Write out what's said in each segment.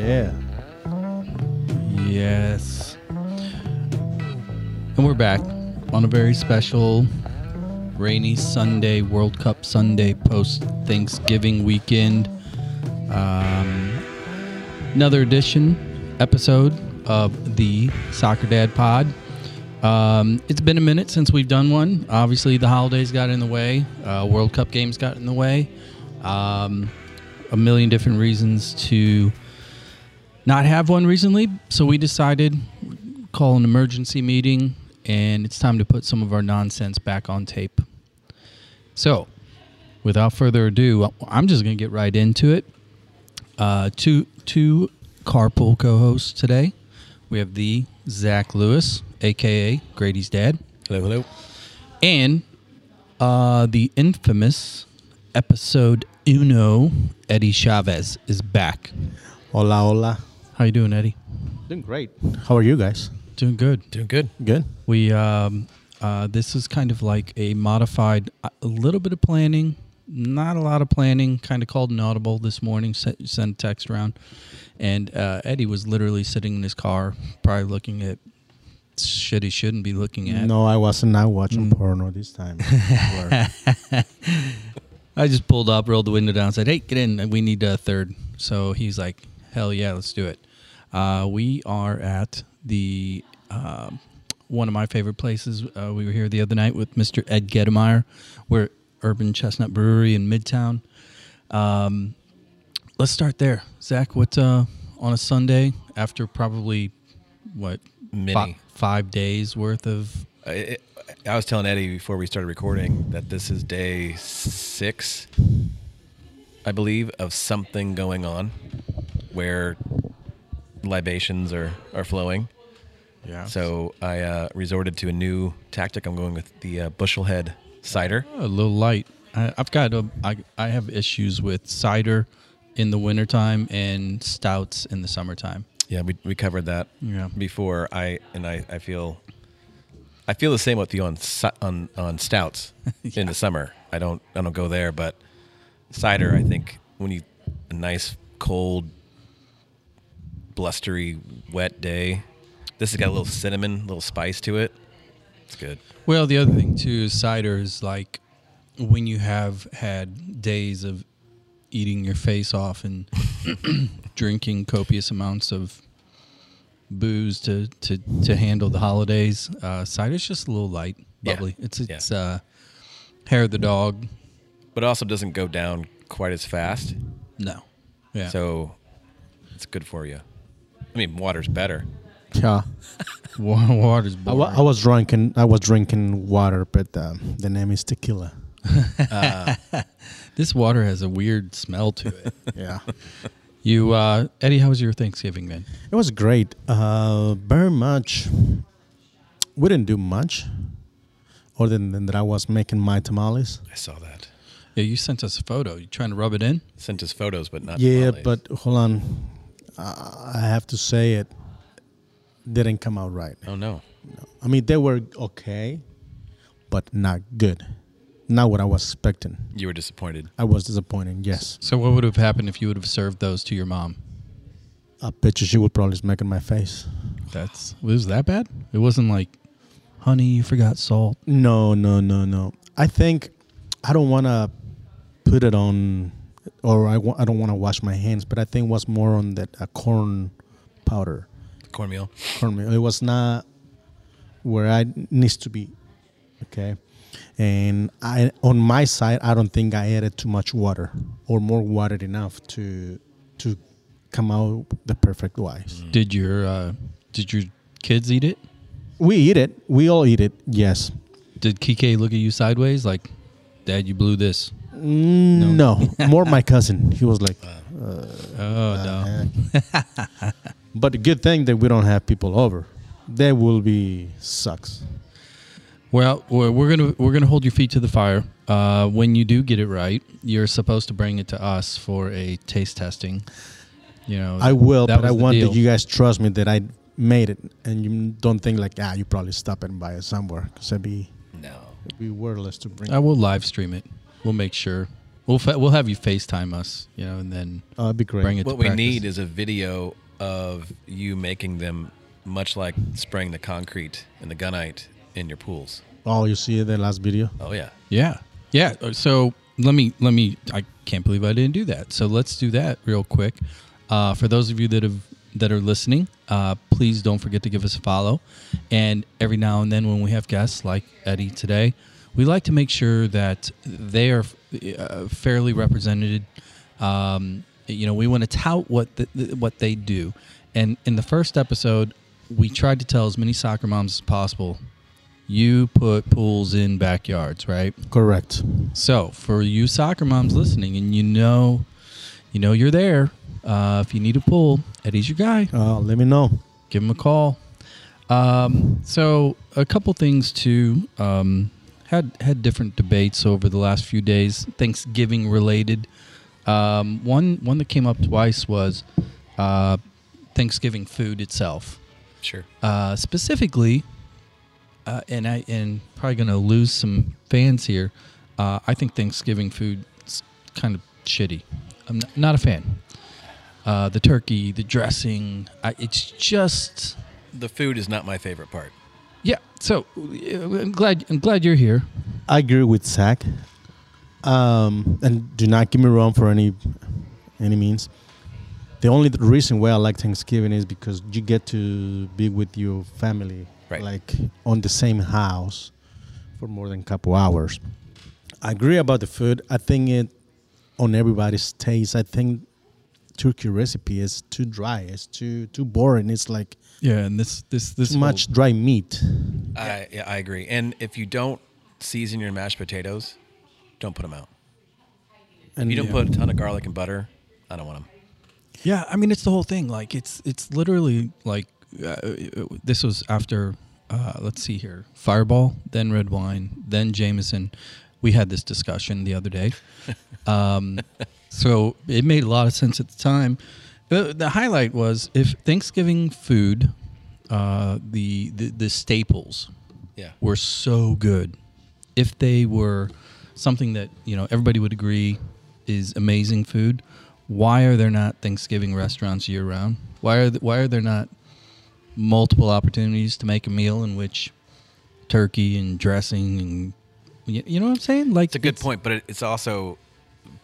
Yeah. Yes. And we're back on a very special rainy Sunday, World Cup Sunday post-Thanksgiving weekend. Another episode of the Soccer Dad Pod. It's been a minute since we've done one. Obviously, the holidays got in the way. World Cup games got in the way. A million different reasons to not have one recently. So we decided to call an emergency meeting, and it's time to put some of our nonsense back on tape. So without further ado, I'm just going to get right into it. Two carpool co-hosts today. We have the Zach Lewis, a.k.a. Grady's dad. Hello, hello. And the infamous episode uno, Eddie Chavez, is back. Hola, hola. How you doing, Eddie? Doing great. How are you guys? Doing good. Doing good. Good. We this is kind of like a modified, a little bit of planning, not a lot of planning, kind of called an audible this morning, sent a text around, and Eddie was literally sitting in his car, probably looking at shit he shouldn't be looking at. No, I wasn't. I watching porno this time. I just pulled up, rolled the window down, and said, "Hey, get in. We need a third." So he's like, "Hell yeah, let's do it." We are at the one of my favorite places. We were here the other night with Mr. Ed Gedemeyer. We're at Urban Chestnut Brewery in Midtown. Let's start there, Zach. What on a Sunday after probably what? Many. 5 days worth of. I was telling Eddie before we started recording that this is day 6, I believe, of something going on where libations are flowing. Yeah. So I resorted to a new tactic. I'm going with the bushel head cider. Oh, a little light. I have issues with cider in the wintertime and stouts in the summertime. Yeah, we covered that before. I feel the same with you on stouts in the summer. I don't go there, but cider. I think when you a nice cold, blustery, wet day, this has got a little cinnamon, little spice to it. It's good. Well, the other thing too is cider is like when you have had days of eating your face off and drinking copious amounts of booze to handle the holidays. Cider's just a little light, bubbly. Yeah. It's hair of the dog, but also doesn't go down quite as fast. No, yeah. So it's good for you. I mean, water's better. Yeah, water's better. I was drinking water, but the name is tequila. This water has a weird smell to it. Yeah. You, Eddie, how was your Thanksgiving then? It was great. Very much. We didn't do much other than that I was making my tamales. I saw that. Yeah, you sent us a photo. You trying to rub it in? Sent us photos, but not tamales. Yeah, but hold on. I have to say it didn't come out right. Oh, no. I mean, they were okay, but not good. Not what I was expecting. You were disappointed. I was disappointed, yes. So what would have happened if you would have served those to your mom? I bet you she would probably smack in my face. Was that bad? It wasn't like, honey, you forgot salt. No. I think I don't want to put it on, or I don't want to wash my hands, but I think it was more on that corn powder. Cornmeal? Cornmeal. It was not where I needs to be, okay? And I, on my side, I don't think I added too much water or more water enough to come out the perfect way. Mm. Did your kids eat it? We eat it. We all eat it. Yes. Did Kike look at you sideways like, Dad, you blew this? No. More my cousin. He was like, no. But the good thing that we don't have people over. That will be sucks. Well, we're gonna hold your feet to the fire. When you do get it right, you're supposed to bring it to us for a taste testing. You know, I will, but I want that you guys trust me that I made it, and you don't think like, you probably stop and buy it somewhere because it'd be worthless to bring. I will live stream it. We'll make sure We'll have you FaceTime us, you know, and then that'd be great. Bring it to practice. What we need is a video of you making them, much like spraying the concrete and the gunite in your pools. Oh, you see the last video? Oh yeah, yeah, yeah. So let me. I can't believe I didn't do that. So let's do that real quick. For those of you that are listening, please don't forget to give us a follow. And every now and then, when we have guests like Eddie today, we like to make sure that they are fairly represented. You know, we want to tout what they do. And in the first episode, we tried to tell as many soccer moms as possible, you put pools in backyards, right? Correct. So for you soccer moms listening, and you know you're there, if you need a pool, Eddie's your guy. Let me know. Give him a call. So a couple things too. Had different debates over the last few days, Thanksgiving related. One that came up twice was Thanksgiving food itself. Sure. Specifically, and probably going to lose some fans here. I think Thanksgiving food's kind of shitty. I'm not a fan. The turkey, the dressing, it's just the food is not my favorite part. Yeah, so I'm glad you're here. I agree with Zach, and do not get me wrong for any means. The only reason why I like Thanksgiving is because you get to be with your family, right, like on the same house for more than a couple hours. I agree about the food. I think it on everybody's taste. I think turkey recipe is too dry. It's too boring. It's like, yeah, and this too much dry meat. I agree. And if you don't season your mashed potatoes, don't put them out. And if you don't put a ton of garlic and butter, I don't want them. Yeah, I mean, it's the whole thing. Like it's literally like this was after let's see here, Fireball, then red wine, then Jameson. We had this discussion the other day. So it made a lot of sense at the time. The highlight was if Thanksgiving food, the staples, were so good. If they were something that, you know, everybody would agree is amazing food, why are there not Thanksgiving restaurants year round? Why are there not multiple opportunities to make a meal in which turkey and dressing and you know what I'm saying? Like, it's a good point, but it's also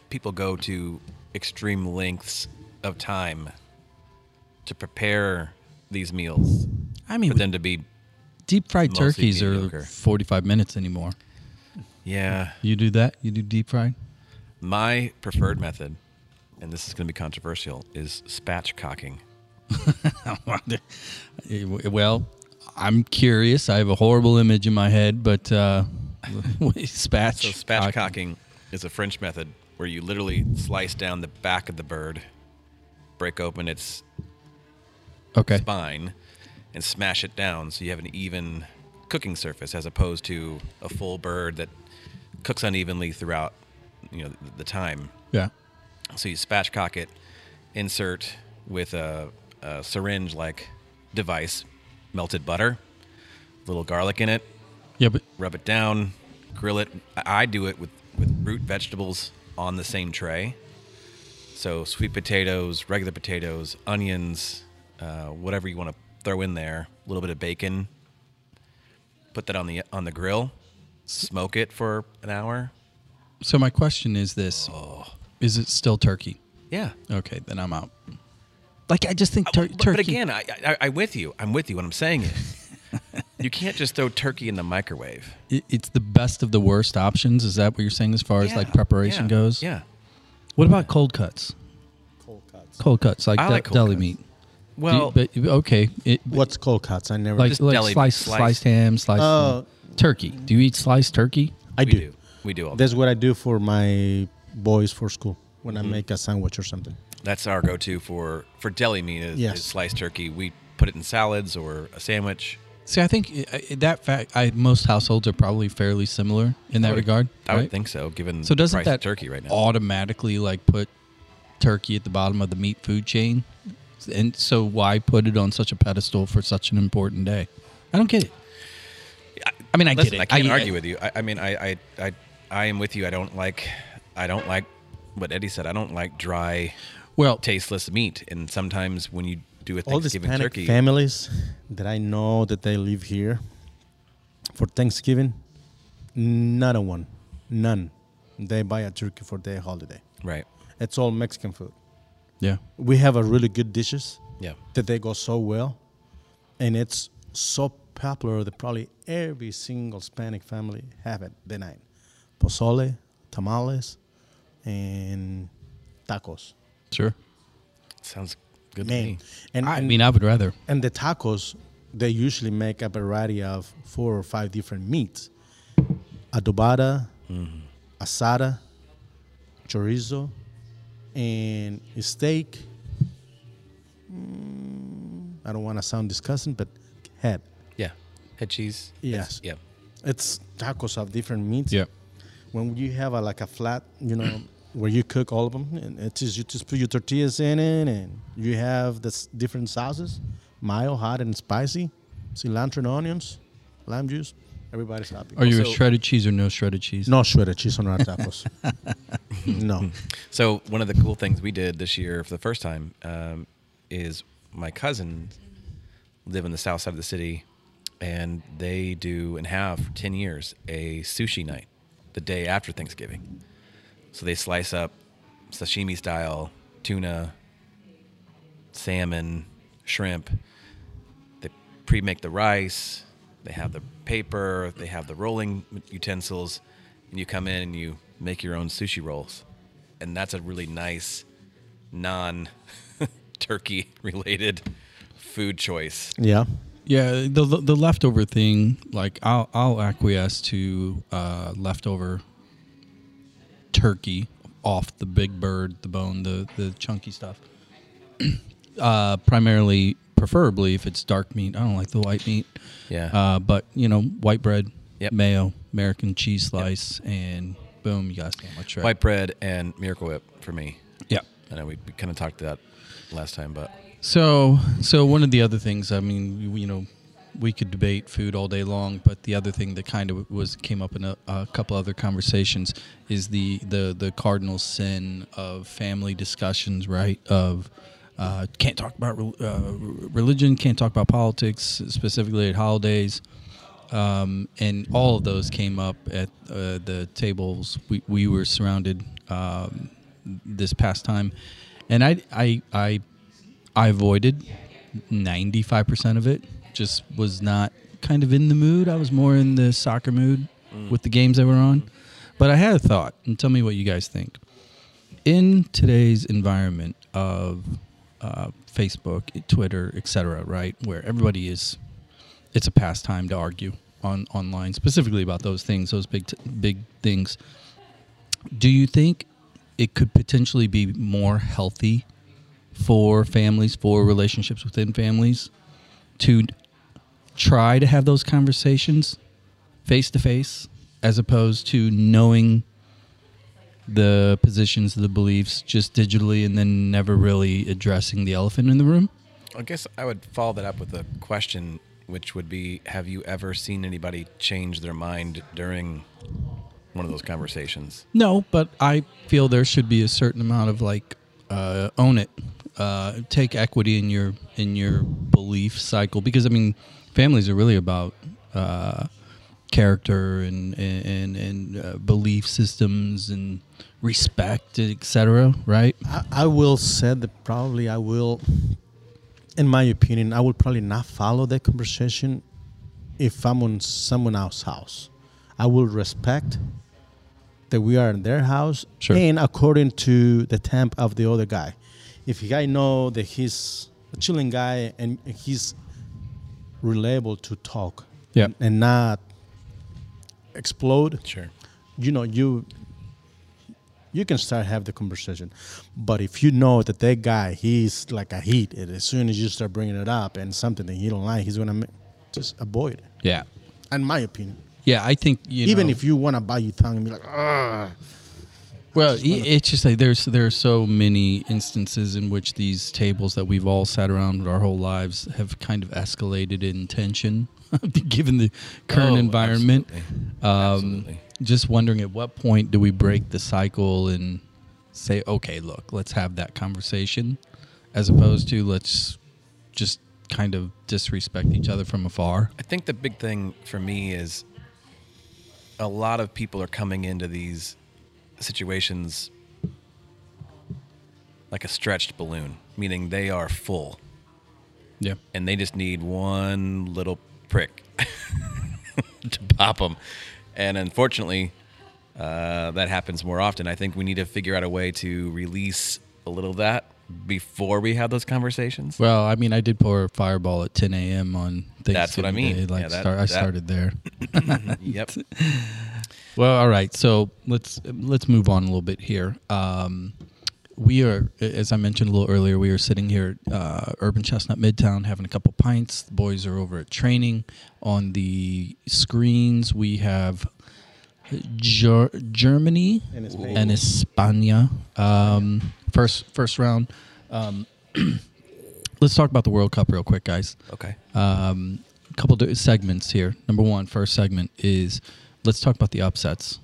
people go to extreme lengths of time to prepare these meals. I mean, for them to be deep fried turkeys mediocre. Are 45 minutes anymore. Yeah. You do that? You do deep fried? My preferred method, and this is going to be controversial, is spatchcocking. Well, I'm curious. I have a horrible image in my head, but spatchcocking. So spatchcocking is a French method where you literally slice down the back of the bird, break open its spine, and smash it down so you have an even cooking surface as opposed to a full bird that cooks unevenly throughout, you know, the time. Yeah. So you spatchcock it, insert with a syringe-like device, melted butter, a little garlic in it, rub it down, grill it. I do it with root vegetables on the same tray. So sweet potatoes, regular potatoes, onions, whatever you want to throw in there, a little bit of bacon. Put that on the grill. Smoke it for an hour. So my question is this. Is it still turkey? Yeah. Okay, then I'm out. Like, I just think turkey. But again, I'm with you. I'm with you. What I'm saying is you can't just throw turkey in the microwave. It's the best of the worst options. Is that what you're saying as far as like preparation goes? Yeah. What about cold cuts? Cold cuts, like, like deli cuts. Meat. Well, what's cold cuts? I never like deli sliced ham, sliced turkey. Do you eat sliced turkey? I do. We do. All that's time. What I do for my boys for school when I make a sandwich or something. That's our go-to for deli meat is sliced turkey. We put it in salads or a sandwich. See, I think that fact, most households are probably fairly similar in that regard. I would think so, given the price of turkey right now. Automatically, like, put turkey at the bottom of the meat food chain? And so why put it on such a pedestal for such an important day? I don't get it. I mean, I get it. I can't argue with you. I mean, I am with you. I don't like I don't like what Eddie said. I don't like dry, tasteless meat. And sometimes when you do a Thanksgiving turkey, all these Hispanic families that I know that they live here for Thanksgiving, not a one, none. They buy a turkey for their holiday. Right. It's all Mexican food. Yeah. We have a really good dishes. Yeah. That they go so well, and it's so popular that probably every single Hispanic family have it. The night, pozole, tamales, and tacos. Sure. Sounds good to me. And I mean, I would rather. And the tacos, they usually make a variety of 4 or 5 different meats: adobada, asada, chorizo, and steak. I don't want to sound disgusting, but head. Yeah. Head cheese. Yes. Yeah. It's tacos of different meats. Yeah. When you have like a flat, where you cook all of them, and it is you just put your tortillas in it, and you have the different sauces, mild, hot, and spicy, cilantro and onions, lime juice. Everybody's happy. Are you a shredded cheese or no shredded cheese? No shredded cheese on our tacos. No. So one of the cool things we did this year for the first time is my cousins live on the south side of the city, and they do and have for 10 years a sushi night the day after Thanksgiving. So they slice up sashimi style tuna, salmon, shrimp. They pre-make the rice. They have the paper. They have the rolling utensils. And you come in and you make your own sushi rolls. And that's a really nice non-turkey related food choice. Yeah. Yeah, the leftover thing, like I'll acquiesce to leftover turkey off the big bird, the bone, the chunky stuff. Preferably if it's dark meat. I don't like the white meat. Yeah. But, white bread, mayo, American cheese slice, and boom, you guys got my trick. White bread and Miracle Whip for me. Yeah. I know we kind of talked that last time, but... So one of the other things, I mean, we could debate food all day long, but the other thing that kind of came up in a couple other conversations is the cardinal sin of family discussions, right? Of can't talk about religion, can't talk about politics, specifically at holidays, and all of those came up at the tables we were surrounded this past time, and I avoided 95% of it, just was not kind of in the mood. I was more in the soccer mood with the games that were on. But I had a thought, and tell me what you guys think. In today's environment of Facebook, Twitter, etc., right, where everybody is, it's a pastime to argue online, specifically about those things, those big things. Do you think it could potentially be more healthy for families, for relationships within families, to try to have those conversations face to face, as opposed to knowing the positions, the beliefs, just digitally, and then never really addressing the elephant in the room? I guess I would follow that up with a question, which would be, have you ever seen anybody change their mind during one of those conversations? No, but I feel there should be a certain amount of own it. Take equity in your belief cycle, because I mean, families are really about character and belief systems and respect, etc. Right? I will say that probably I will, in my opinion, I will probably not follow that conversation if I'm on someone else's house. I will respect that we are in their house, sure, and according to the temp of the other guy. If a guy know that he's a chilling guy and he's reliable to talk, and not explode, sure, you can start have the conversation. But if you know that that guy, he's like a heat, and as soon as you start bringing it up and something that he don't like, he's gonna just avoid it. Yeah, in my opinion. Yeah, I think even if you want to bite your tongue and be like, ah. Well, it's just like there are so many instances in which these tables that we've all sat around our whole lives have kind of escalated in tension, given the current environment. Absolutely. just wondering at what point do we break the cycle and say, okay, look, let's have that conversation, as opposed to let's just kind of disrespect each other from afar? I think the big thing for me is a lot of people are coming into these situations like a stretched balloon, meaning they are full. Yeah. And they just need one little prick to pop them. And unfortunately, that happens more often. I think we need to figure out a way to release a little of that before we have those conversations. Well, I mean, I did pour a fireball at 10 a.m. on Thanksgiving. That's what I mean. Day. Like, yeah, I started there. Yep. Well, all right. So let's move on a little bit here. We are, as I mentioned a little earlier, we are sitting here at Urban Chestnut Midtown having a couple pints. The boys are over at training. On the screens, we have Germany and Spain. And España. First round. Let's talk about the World Cup real quick, guys. Okay. A couple of segments here. Number one, first segment is let's talk about the upsets.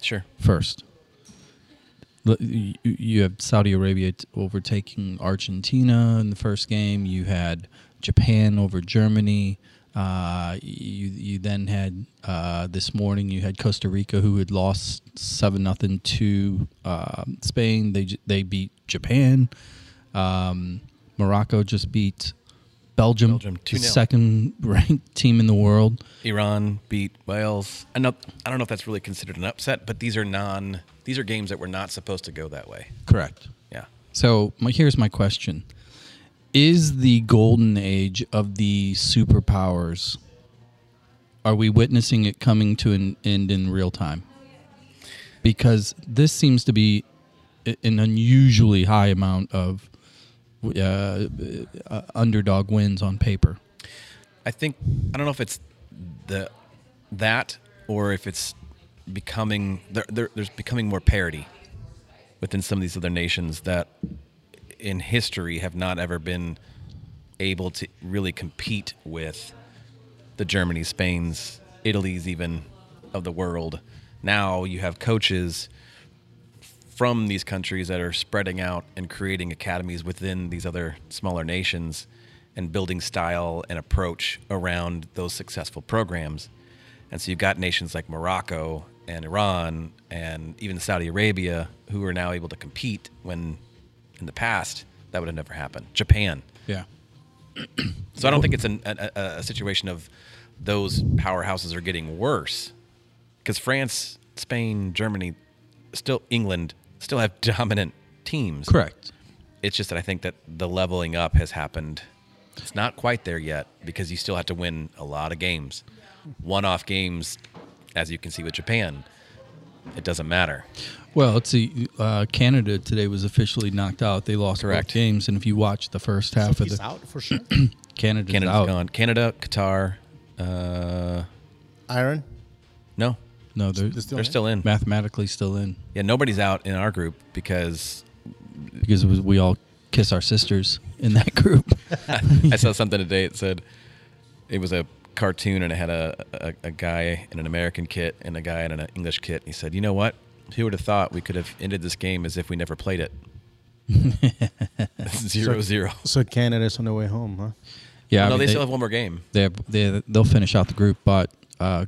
Sure. First. You have Saudi Arabia overtaking Argentina in the first game. You had Japan over Germany. You then had this morning you had Costa Rica, who had lost 7-0 to Spain. They beat Japan. Morocco just beat Belgium, the second-ranked team in the world. Iran beat Wales. I don't know if that's really considered an upset, but these are These are games that were not supposed to go that way. Correct. Yeah. So here's my question. Is the golden age of the superpowers, are we witnessing it coming to an end in real time? Because this seems to be an unusually high amount of underdog wins on paper. I don't know if it's that or if it's becoming there's becoming more parity within some of these other nations that in history have not ever been able to really compete with the Germany, Spain's, Italy's even of the world. Now you have coaches from these countries that are spreading out and creating academies within these other smaller nations and building style and approach around those successful programs. And so you've got nations like Morocco and Iran and even Saudi Arabia who are now able to compete when in the past that would have never happened. Japan. Yeah. So I don't think it's a situation of those powerhouses are getting worse, because France, Spain, Germany, still England still have dominant teams. Correct. It's just that I think that the leveling up has happened. It's not quite there yet because you still have to win a lot of games. One-off games, as you can see with Japan, it doesn't matter. Well, let's see. Canada today was officially knocked out. They lost both games, and if you watch the first half of the out for sure. Canada's out. Gone. Canada, Qatar, Iran. No, they're still in. Mathematically, still in. Yeah, nobody's out in our group because we all kiss our sisters in that group. I saw something today. It said it was a cartoon and it had a guy in an American kit and a guy in an English kit. And he said, you know what? Who would have thought we could have ended this game as if we never played it? 0-0. So Canada's on the way home, huh? Yeah. No, I mean, they still have one more game. They'll finish out the group, but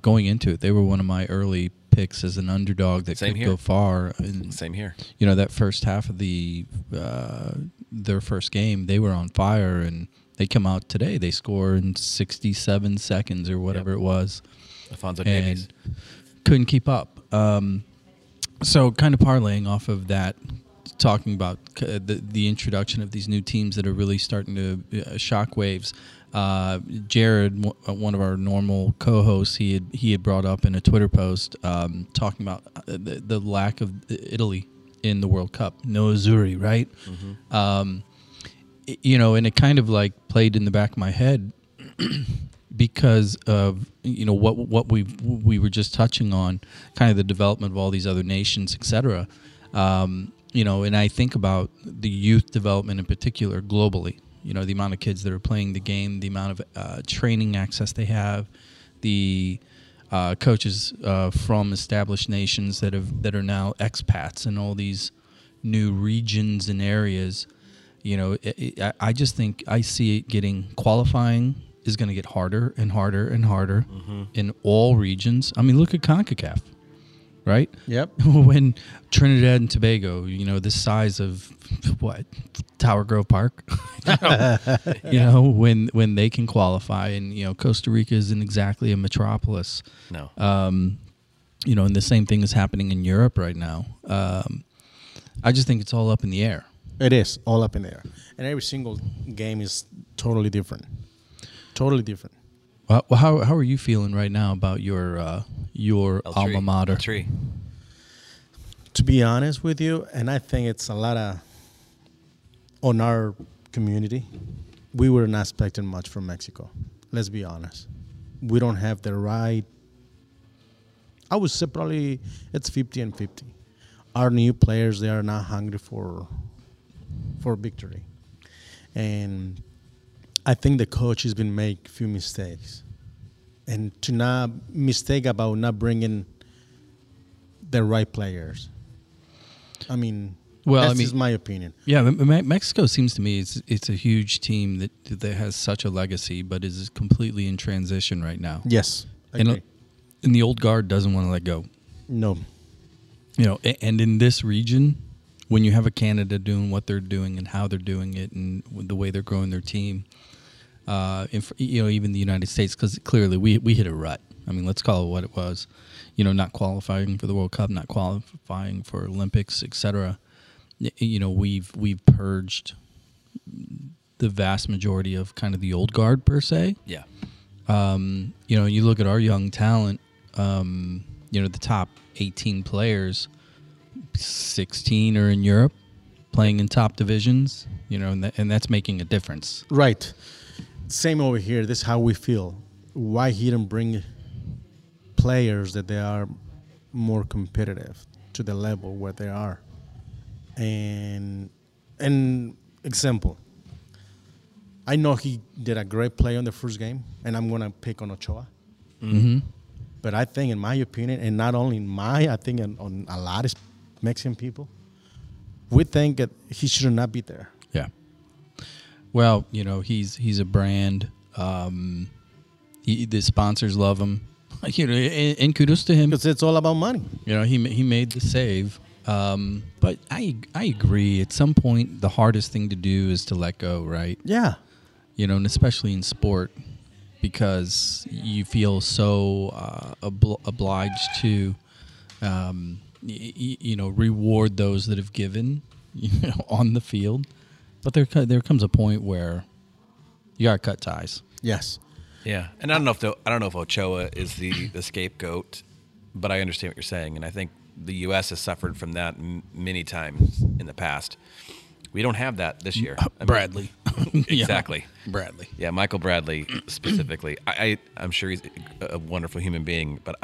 going into it, they were one of my early picks as an underdog that could go far. And, same here. You know, that first half of their first game, they were on fire, and they come out today. They score in 67 seconds or whatever it was. Alphonso Davies. Couldn't keep up. So kind of parlaying off of that, talking about the introduction of these new teams that are really starting to shock waves. Jared, one of our normal co-hosts, he had brought up in a Twitter post talking about the lack of Italy in the World Cup. No Azzurri, right? Mm-hmm. You know, and it kind of like played in the back of my head because of, you know, what we were just touching on, kind of the development of all these other nations, et cetera. You know, and I think about the youth development in particular globally, you know, the amount of kids that are playing the game, the amount of training access they have, the coaches from established nations that are now expats in all these new regions and areas. You know, I just think I see it getting qualifying is going to get harder and harder and harder in all regions. I mean, look at CONCACAF, right? Yep. When Trinidad and Tobago, you know, this size of what, Tower Grove Park, you know, when they can qualify, and you know, Costa Rica isn't exactly a metropolis. No. You know, and the same thing is happening in Europe right now. I just think it's all up in the air. It is all up in the air, and every single game is totally different. Totally different. Well, how are you feeling right now about your alma mater? To be honest with you, and I think it's a lot of on our community. We were not expecting much from Mexico. Let's be honest. We don't have the right. I would say probably it's 50-50. Our new players, they are not hungry for victory, and I think the coach has been making a few mistakes. And to not mistake about not bringing the right players. I mean, that's just my opinion. Yeah, Mexico seems to me it's a huge team that has such a legacy, but is completely in transition right now. Yes, and the old guard doesn't want to let go. No. You know, and in this region, when you have a Canada doing what they're doing and how they're doing it and the way they're growing their team, and for, you know, even the United States, because clearly we hit a rut. I mean, let's call it what it was. You know, not qualifying for the World Cup, not qualifying for Olympics, etc. You know, we've purged the vast majority of kind of the old guard per se. Yeah. You know, you look at our young talent. You know, the top 18 players, 16 are in Europe, playing in top divisions. You know, and that's making a difference. Right. Same over here. This is how we feel. Why he didn't bring players that they are more competitive to the level where they are. And example, I know he did a great play on the first game, and I'm going to pick on Ochoa. Mm-hmm. But I think, in my opinion, and not only in my, I think on a lot of Mexican people, we think that he should not be there. Yeah. Well, you know, he's a brand. The sponsors love him. You know, and kudos to him, because it's all about money. You know, he made the save. But I agree. At some point, the hardest thing to do is to let go, right? Yeah. You know, and especially in sport, because you feel so obliged to, you know, reward those that have given, you know, on the field. But there comes a point where you gotta cut ties. Yes. Yeah, and I don't know if Ochoa is the scapegoat, but I understand what you're saying, and I think the U.S. has suffered from that many times in the past. We don't have that this year. Bradley, exactly. Yeah. Bradley, yeah, Michael Bradley specifically. I'm sure he's a wonderful human being, but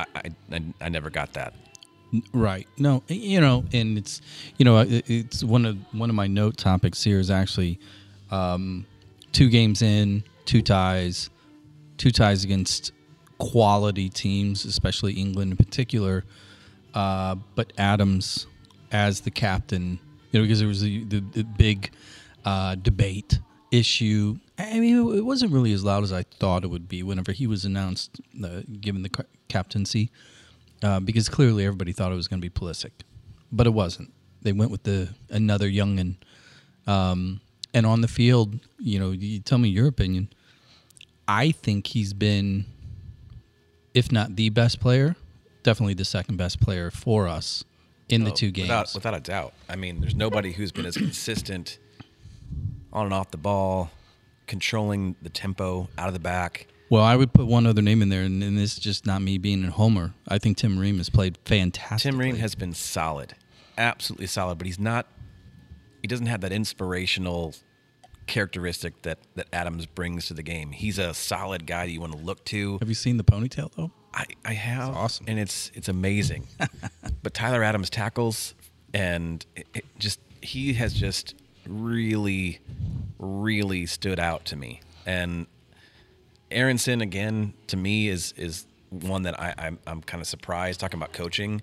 I never got that. Right. No, you know, and it's, you know, it's one of my note topics here is actually 2 games in, 2 ties. 2 ties against quality teams, especially England in particular. But Adams as the captain, you know, because there was the big debate issue. I mean, it wasn't really as loud as I thought it would be whenever he was announced, given the captaincy, because clearly everybody thought it was going to be Pulisic, but it wasn't. They went with another young'un. And on the field, you know, you tell me your opinion. I think he's been, if not the best player, definitely the second best player for us in the 2 games. Without a doubt. I mean, there's nobody who's been as consistent on and off the ball, controlling the tempo out of the back. Well, I would put one other name in there, and this is just not me being a homer. I think Tim Ream has played fantastic. Tim Ream has been solid, absolutely solid, but he doesn't have that inspirational characteristic that Adams brings to the game. He's a solid guy that you want to look to. Have you seen the ponytail though? I have. It's awesome. And it's amazing. But Tyler Adams tackles, and he has just really, really stood out to me. And Aaronson, again, to me is one that I'm kind of surprised, talking about coaching,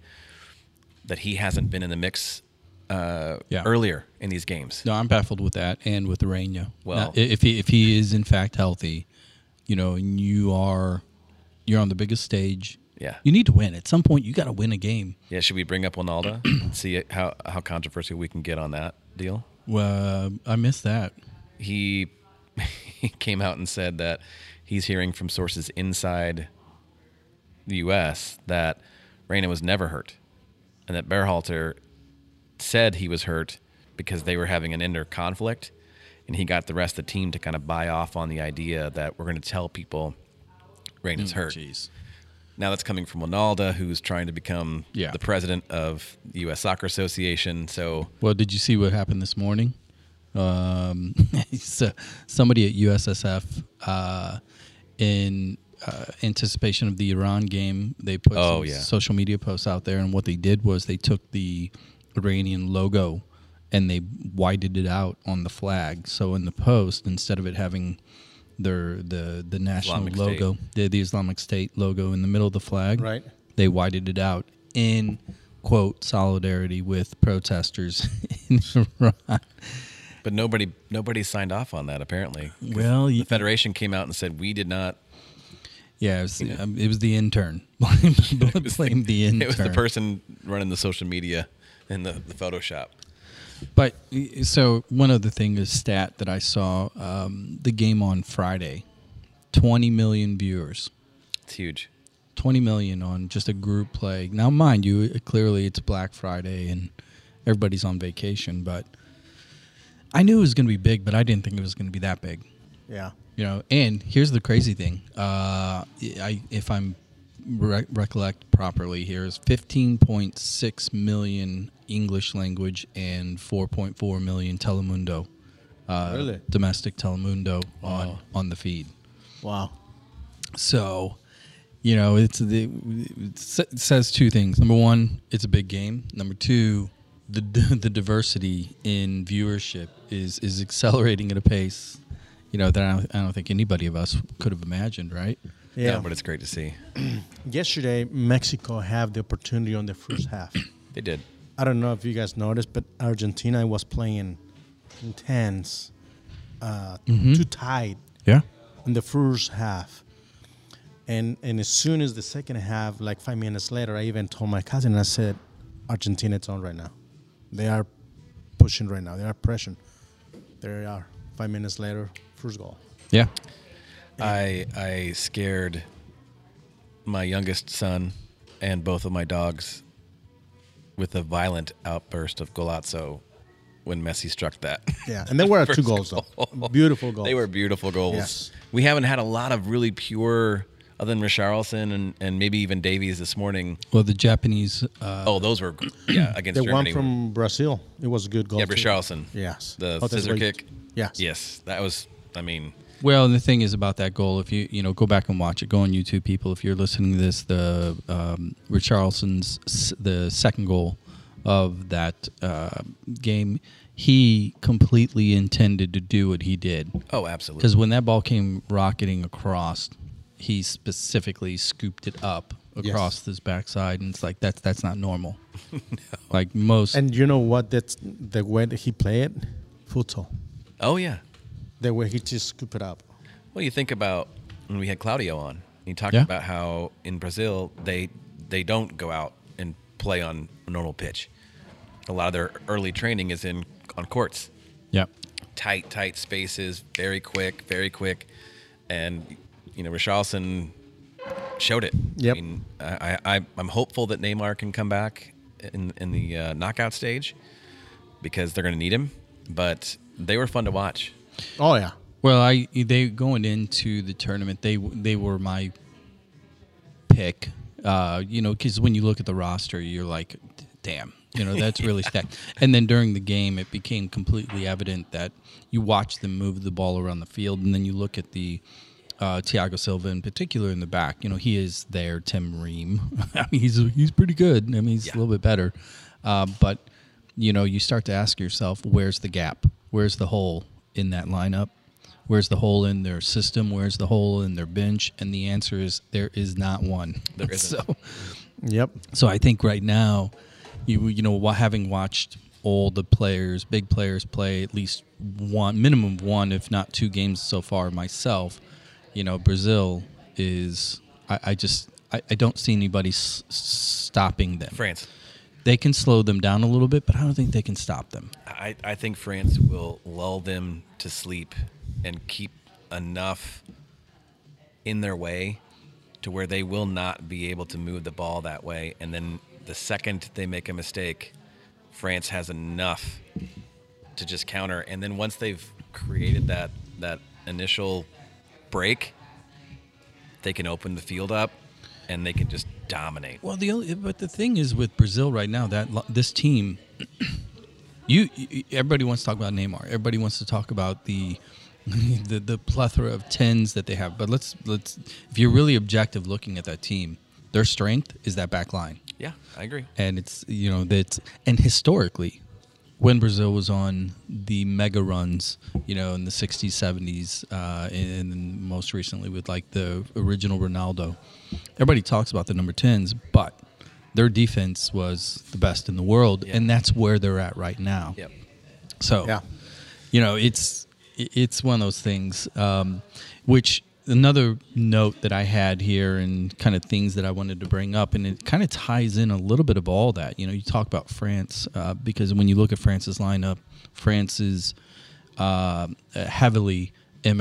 that he hasn't been in the mix earlier in these games. No, I'm baffled with that and with Reyna. Well, now, if he is in fact healthy, you know, and you're on the biggest stage. Yeah, you need to win at some point. You got to win a game. Yeah, should we bring up Winalda and see how controversial we can get on that deal? Well, I missed that. He came out and said that he's hearing from sources inside the U.S. that Reyna was never hurt, and that Berhalter said he was hurt because they were having an inner conflict, and he got the rest of the team to kind of buy off on the idea that we're going to tell people Reyna's hurt. Jeez. Now that's coming from Winalda, who's trying to become the president of the U.S. Soccer Association. So, well, did you see what happened this morning? So somebody at USSF, in anticipation of the Iran game, they put some social media posts out there, and what they did was they took the Iranian logo and they whited it out on the flag. So in the post, instead of it having the national Islamic logo, the Islamic State logo in the middle of the flag, right, they whited it out in, quote, solidarity with protesters in Iran. But nobody signed off on that, apparently. Well, the Federation came out and said, we did not. Yeah, it was the intern. Blame the intern. It was the person running the social media and the Photoshop. But so one other thing is stat that I saw, the game on Friday, 20 million viewers. It's huge. 20 million on just a group play. Now, mind you, clearly it's Black Friday and everybody's on vacation, but I knew it was going to be big, but I didn't think it was going to be that big. Yeah. You know, and here's the crazy thing. If I'm recollect properly here, is 15.6 million English language and 4.4 million Telemundo, domestic Telemundo on the feed. Wow. So, you know, it says two things. Number one, it's a big game. Number two, the diversity in viewership is accelerating at a pace, you know, that I don't think anybody of us could have imagined, right? Yeah. No, but it's great to see. Yesterday, Mexico had the opportunity on the first half. They did. I don't know if you guys noticed, but Argentina was playing intense, too tight. Yeah. In the first half, and as soon as the second half, like 5 minutes later, I even told my cousin, I said, "Argentina, it's on right now. They are pushing right now. They are pressing. There they are." 5 minutes later, first goal. Yeah. I scared my youngest son and both of my dogs with a violent outburst of golazo when Messi struck that. Yeah, and they were two goals, though. Beautiful goals. They were beautiful goals. Yes. We haven't had a lot of really pure, other than Richarlison and maybe even Davies this morning. Well, the Japanese... those were, against Germany. The one from Brazil. It was a good goal. Yeah, Richarlison. Yes. The scissor kick. Yes. Yes, that was, I mean... Well, and the thing is about that goal, if you go back and watch it, go on YouTube, people. If you're listening to this, the Richarlison's the second goal of that game, he completely intended to do what he did. Oh, absolutely. Because when that ball came rocketing across, he specifically scooped it up across his backside, and it's like that's not normal. No. Like most. And you know what? That's the way that he played futsal. Oh yeah. The way he just scooped it up. Well, you think about when we had Claudio on. He talked about how in Brazil they don't go out and play on a normal pitch. A lot of their early training is on courts. Yeah. Tight spaces, very quick. And, you know, Richarlison showed it. Yep. I mean, I'm hopeful that Neymar can come back in the knockout stage because they're going to need him. But they were fun to watch. Oh yeah. Well, they going into the tournament. They were my pick. You know, because when you look at the roster, you're like, damn, you know, that's really stacked. And then during the game, it became completely evident that you watch them move the ball around the field, and then you look at the Thiago Silva in particular in the back. You know, he is there. Tim Ream. I mean, he's pretty good. I mean, he's a little bit better. But you know, you start to ask yourself, where's the gap? Where's the hole in that lineup? Where's the hole in their system? Where's the hole in their bench? And the answer is there is not one. There isn't. So, yep. So I think right now, you know, having watched all the players, big players play at least one, minimum one, if not two games so far myself, you know, Brazil is, I don't see anybody stopping them. France. They can slow them down a little bit, but I don't think they can stop them. I think France will lull them to sleep and keep enough in their way to where they will not be able to move the ball that way. And then the second they make a mistake, France has enough to just counter. And then once they've created that initial break, they can open the field up and they can just dominate. Well, but the thing is with Brazil right now, that this team, everybody wants to talk about Neymar. Everybody wants to talk about the plethora of tens that they have. But let's if you're really objective looking at that team, their strength is that back line. Yeah, I agree. And it's, you know, that, and historically, when Brazil was on the mega runs, you know, in the 60s, 70s, and most recently with, like, the original Ronaldo, everybody talks about the number 10s, but their defense was the best in the world, yeah. And that's where they're at right now. Yep. So, yeah. You know, it's one of those things, which another note that I had here and kind of things that I wanted to bring up, and it kind of ties in a little bit of all that. You know, you talk about France because when you look at France's lineup, France is heavily an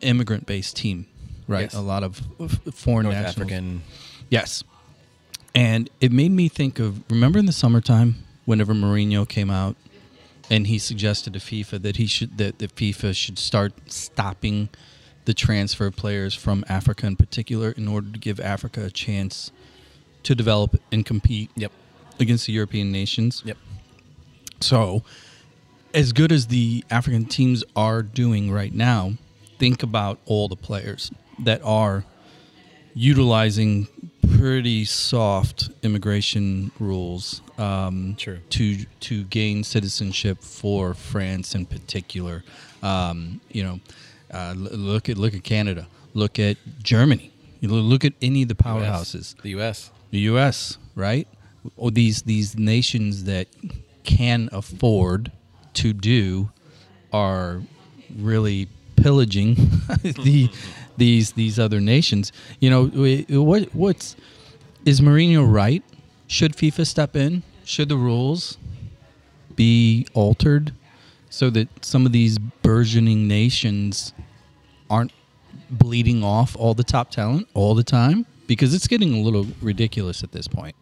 immigrant-based team, right? Yes. A lot of foreign North nationals. African. Yes. And it made me think of, remember in the summertime whenever Mourinho came out, and he suggested to FIFA that FIFA should start stopping the transfer of players from Africa in particular in order to give Africa a chance to develop and compete yep. against the European nations. Yep. So, as good as the African teams are doing right now, think about all the players that are utilizing pretty soft immigration rules to gain citizenship for France in particular. Look at Canada. Look at Germany. You look at any of the powerhouses. The U.S. The U.S. Right? Or these nations that can afford to do are really pillaging these other nations. You know, is Mourinho right? Should FIFA step in? Should the rules be altered so that some of these burgeoning nations aren't bleeding off all the top talent all the time? Because it's getting a little ridiculous at this point.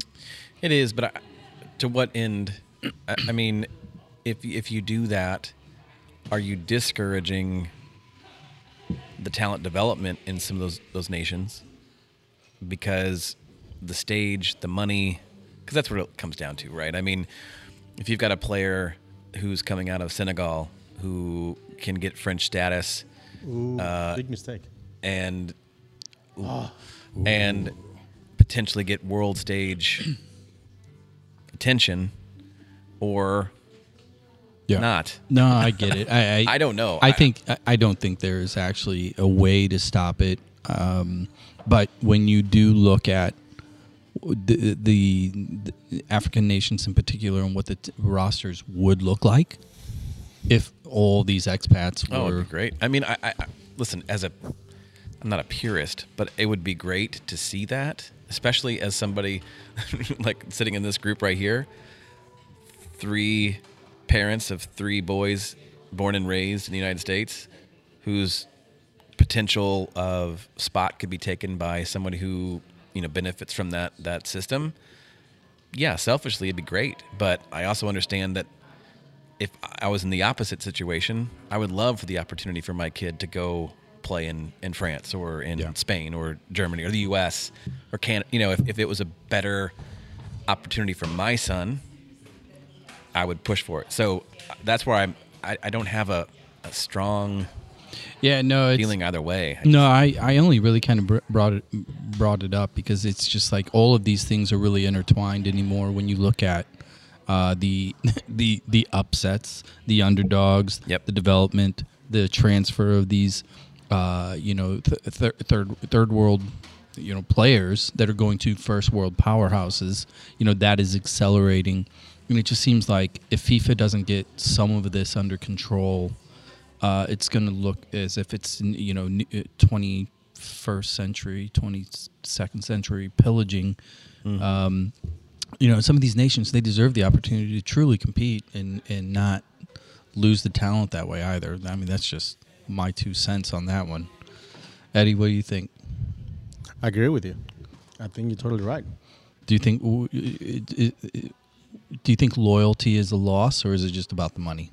It is, but to what end? I mean, if you do that, are you discouraging the talent development in some of those nations, because the stage, the money, because that's what it comes down to, right? I mean, if you've got a player who's coming out of Senegal who can get French status, ooh, big mistake, and potentially get world stage attention, or yeah. Not. No, I get it. I don't know. I don't think there is actually a way to stop it. But when you do look at the African nations in particular and what the rosters would look like if all these expats were, it'd be great. I mean, I listen, I'm not a purist, but it would be great to see that, especially as somebody like sitting in this group right here, three parents of three boys born and raised in the United States whose potential of spot could be taken by someone who, you know, benefits from that system. Yeah, selfishly it'd be great, but I also understand that if I was in the opposite situation, I would love for the opportunity for my kid to go play in France or in yeah. Spain or Germany or the US or Canada. You know, if it was a better opportunity for my son, I would push for it. So that's where I don't have a strong feeling either way. I only really kind of brought it up because it's just like all of these things are really intertwined anymore when you look at the upsets, the underdogs, yep. the development, the transfer of these, third world, players that are going to first world powerhouses, that is accelerating. And it just seems like if FIFA doesn't get some of this under control, it's going to look as if it's, 21st century, 22nd century pillaging. Mm-hmm. Some of these nations, they deserve the opportunity to truly compete and not lose the talent that way either. I mean, that's just my 2 cents on that one. Eddie, what do you think? I agree with you. I think you're totally right. Do you think loyalty is a loss, or is it just about the money?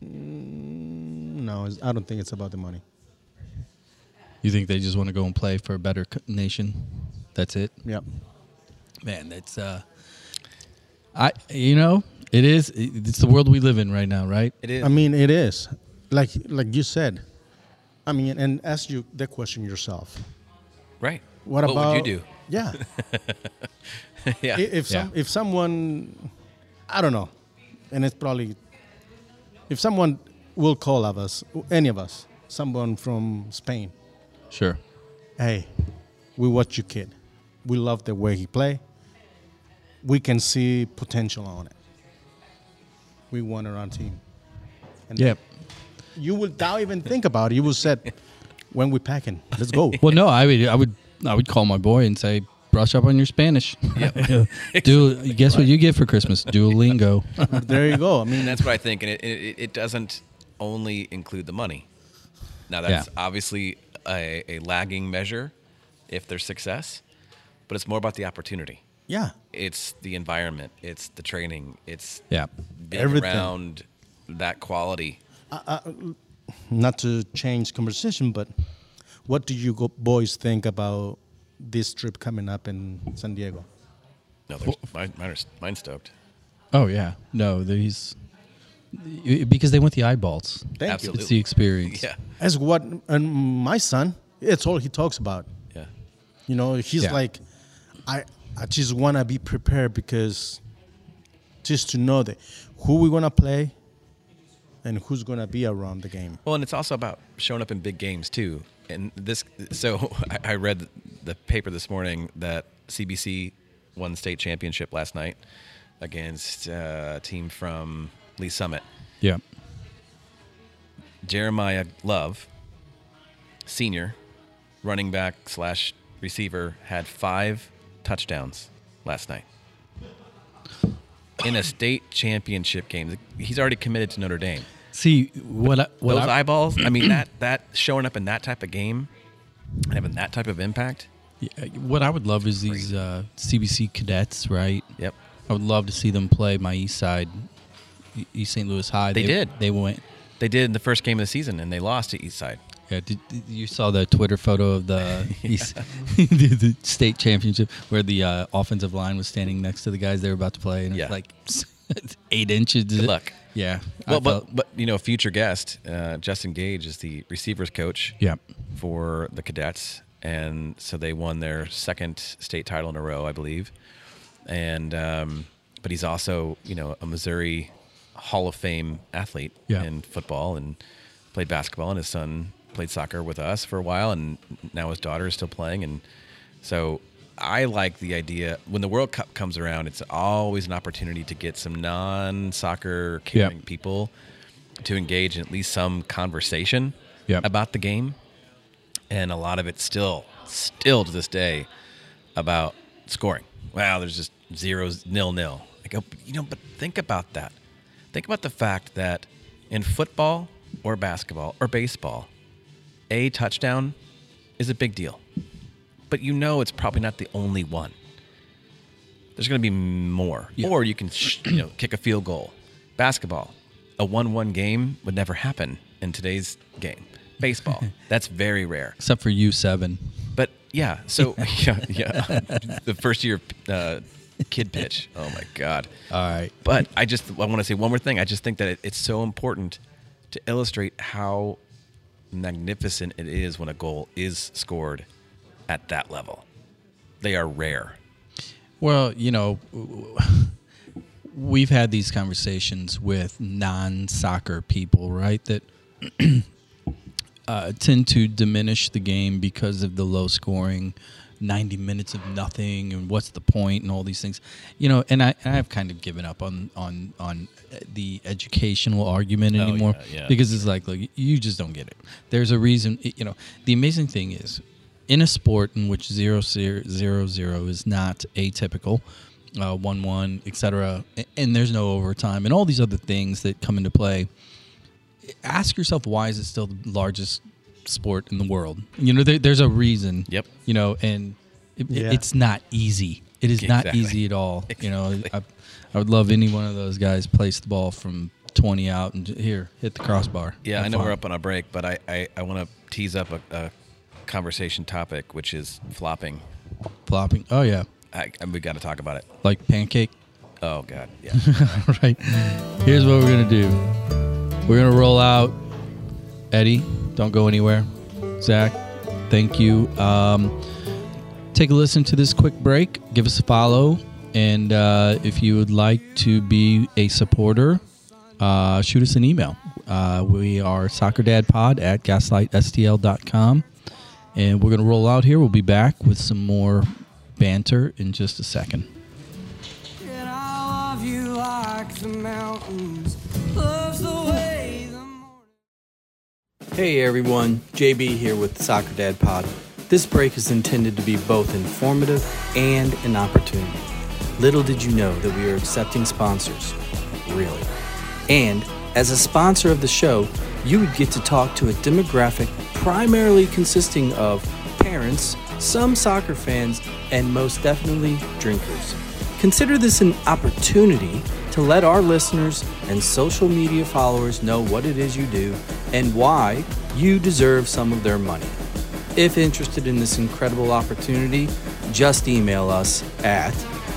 No, I don't think it's about the money. You think they just want to go and play for a better nation? That's it? Yeah. Man, that's it is. It's the world we live in right now, right? It is. I mean, it is. Like you said. I mean, and ask you that question yourself. Right. What would you do? Yeah. Yeah. If someone, I don't know, and it's probably, if someone will call of us, any of us, someone from Spain. Sure. Hey, we watch your kid. We love the way he play. We can see potential on it. We want our own team. And yep. You will not even think about it. You will say, when we're packing, let's go. Well, no, I would call my boy and say, brush up on your Spanish. Yep. Guess what you get for Christmas? Duolingo. There you go. I mean, that's what I think. And it doesn't only include the money. Now, that's obviously a lagging measure if there's success, but it's more about the opportunity. Yeah. It's the environment. It's the training. It's being around that quality. Not to change conversation, but what do you boys think about this trip coming up in San Diego? No, mine's stoked. Oh, yeah. No, because they want the eyeballs. Absolutely. It's the experience. Yeah. As what, and my son, it's all he talks about. Yeah. He's like, I just want to be prepared because just to know that who we're going to play, and who's going to be around the game. Well, and it's also about showing up in big games, too. And I read the paper this morning that CBC won state championship last night against a team from Lee Summit. Yeah. Jeremiah Love, senior, running back / receiver, had 5 touchdowns last night. In a state championship game. He's already committed to Notre Dame. See, those eyeballs, I mean, that showing up in that type of game and having that type of impact. Yeah, what I would love is these CBC cadets, right? Yep. I would love to see them play my East Side, East St. Louis High. They did. They went. They did in the first game of the season, and they lost to East Side. Yeah, you saw the Twitter photo of the East, the state championship where the offensive line was standing next to the guys they were about to play, and it's like 8 inches. Good luck. Yeah. Well, but future guest Justin Gage is the receivers coach. Yeah. For the cadets, and so they won their 2nd state title in a row, I believe, and but he's also a Missouri Hall of Fame athlete in football and played basketball, and his son played soccer with us for a while, and now his daughter is still playing. And so I like the idea when the World Cup comes around, it's always an opportunity to get some non-soccer caring people to engage in at least some conversation about the game. And a lot of it's still to this day about scoring. Wow, there's just 0-0. I go, but think about that. Think about the fact that in football or basketball or baseball, a touchdown is a big deal, but it's probably not the only one. There's going to be more, or you can kick a field goal. Basketball, a 1-1 game would never happen in today's game. Baseball, that's very rare, except for U7. But yeah, so the first year kid pitch. Oh my God! All right, but I want to say one more thing. I just think that it's so important to illustrate how magnificent it is when a goal is scored at that level. They are rare. Well, we've had these conversations with non-soccer people, right, that tend to diminish the game because of the low scoring, 90 minutes of nothing, and what's the point, and all these things, you know. And I've kind of given up on the educational argument anymore, because it's like, look, you just don't get it. There's a reason, you know. The amazing thing is, in a sport in which 0-0 is not atypical, 1-1, etc., and there's no overtime, and all these other things that come into play, ask yourself, why is it still the largest sport in the world? You know, there's a reason. Yep. You know, and it's not easy. It is not easy at all. Exactly. You know, I would love any one of those guys place the ball from 20 out and here, hit the crossbar. Yeah, I know we're up on a break, but I want to tease up a conversation topic, which is flopping. Flopping. Oh, yeah. We got to talk about it. Like pancake? Oh, God. Yeah. All right. Here's what we're going to do. We're going to roll out. Eddie, don't go anywhere. Zach, thank you. Take a listen to this quick break. Give us a follow. And if you would like to be a supporter, shoot us an email. We are soccerdadpod@gaslightstl.com. And we're going to roll out here. We'll be back with some more banter in just a second. And I love you like the mountains. Love's the way the morning. Hey everyone, JB here with Soccer Dad Pod. This break is intended to be both informative and an opportunity. Little did you know that we are accepting sponsors, really. And as a sponsor of the show, you would get to talk to a demographic primarily consisting of parents, some soccer fans, and most definitely drinkers. Consider this an opportunity to let our listeners and social media followers know what it is you do and why you deserve some of their money. If interested in this incredible opportunity, just email us at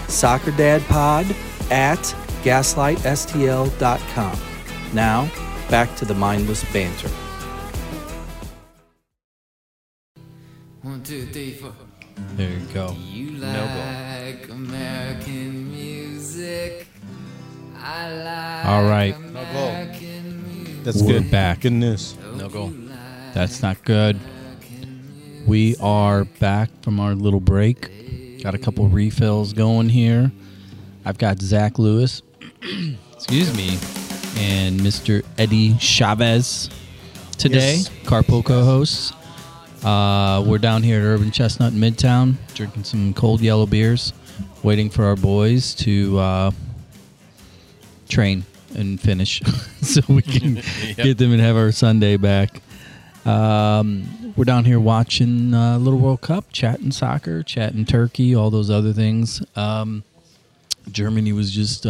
soccerdadpod@gaslightstl.com. Now, back to the mindless banter. 1, 2, 3, 4. There you go. Do you like American music? I like. All right. American music. That's good. We're back. Good news. No goal. That's not good. We are back from our little break. Got a couple refills going here. I've got Zach Lewis. Excuse me. And Mr. Eddie Chavez today, yes. Carpool co-hosts. We're down here at Urban Chestnut in Midtown, drinking some cold yellow beers, waiting for our boys to train and finish so we can get them and have our Sunday back. We're down here watching Little World Cup, chatting soccer, chatting turkey, all those other things. Germany was just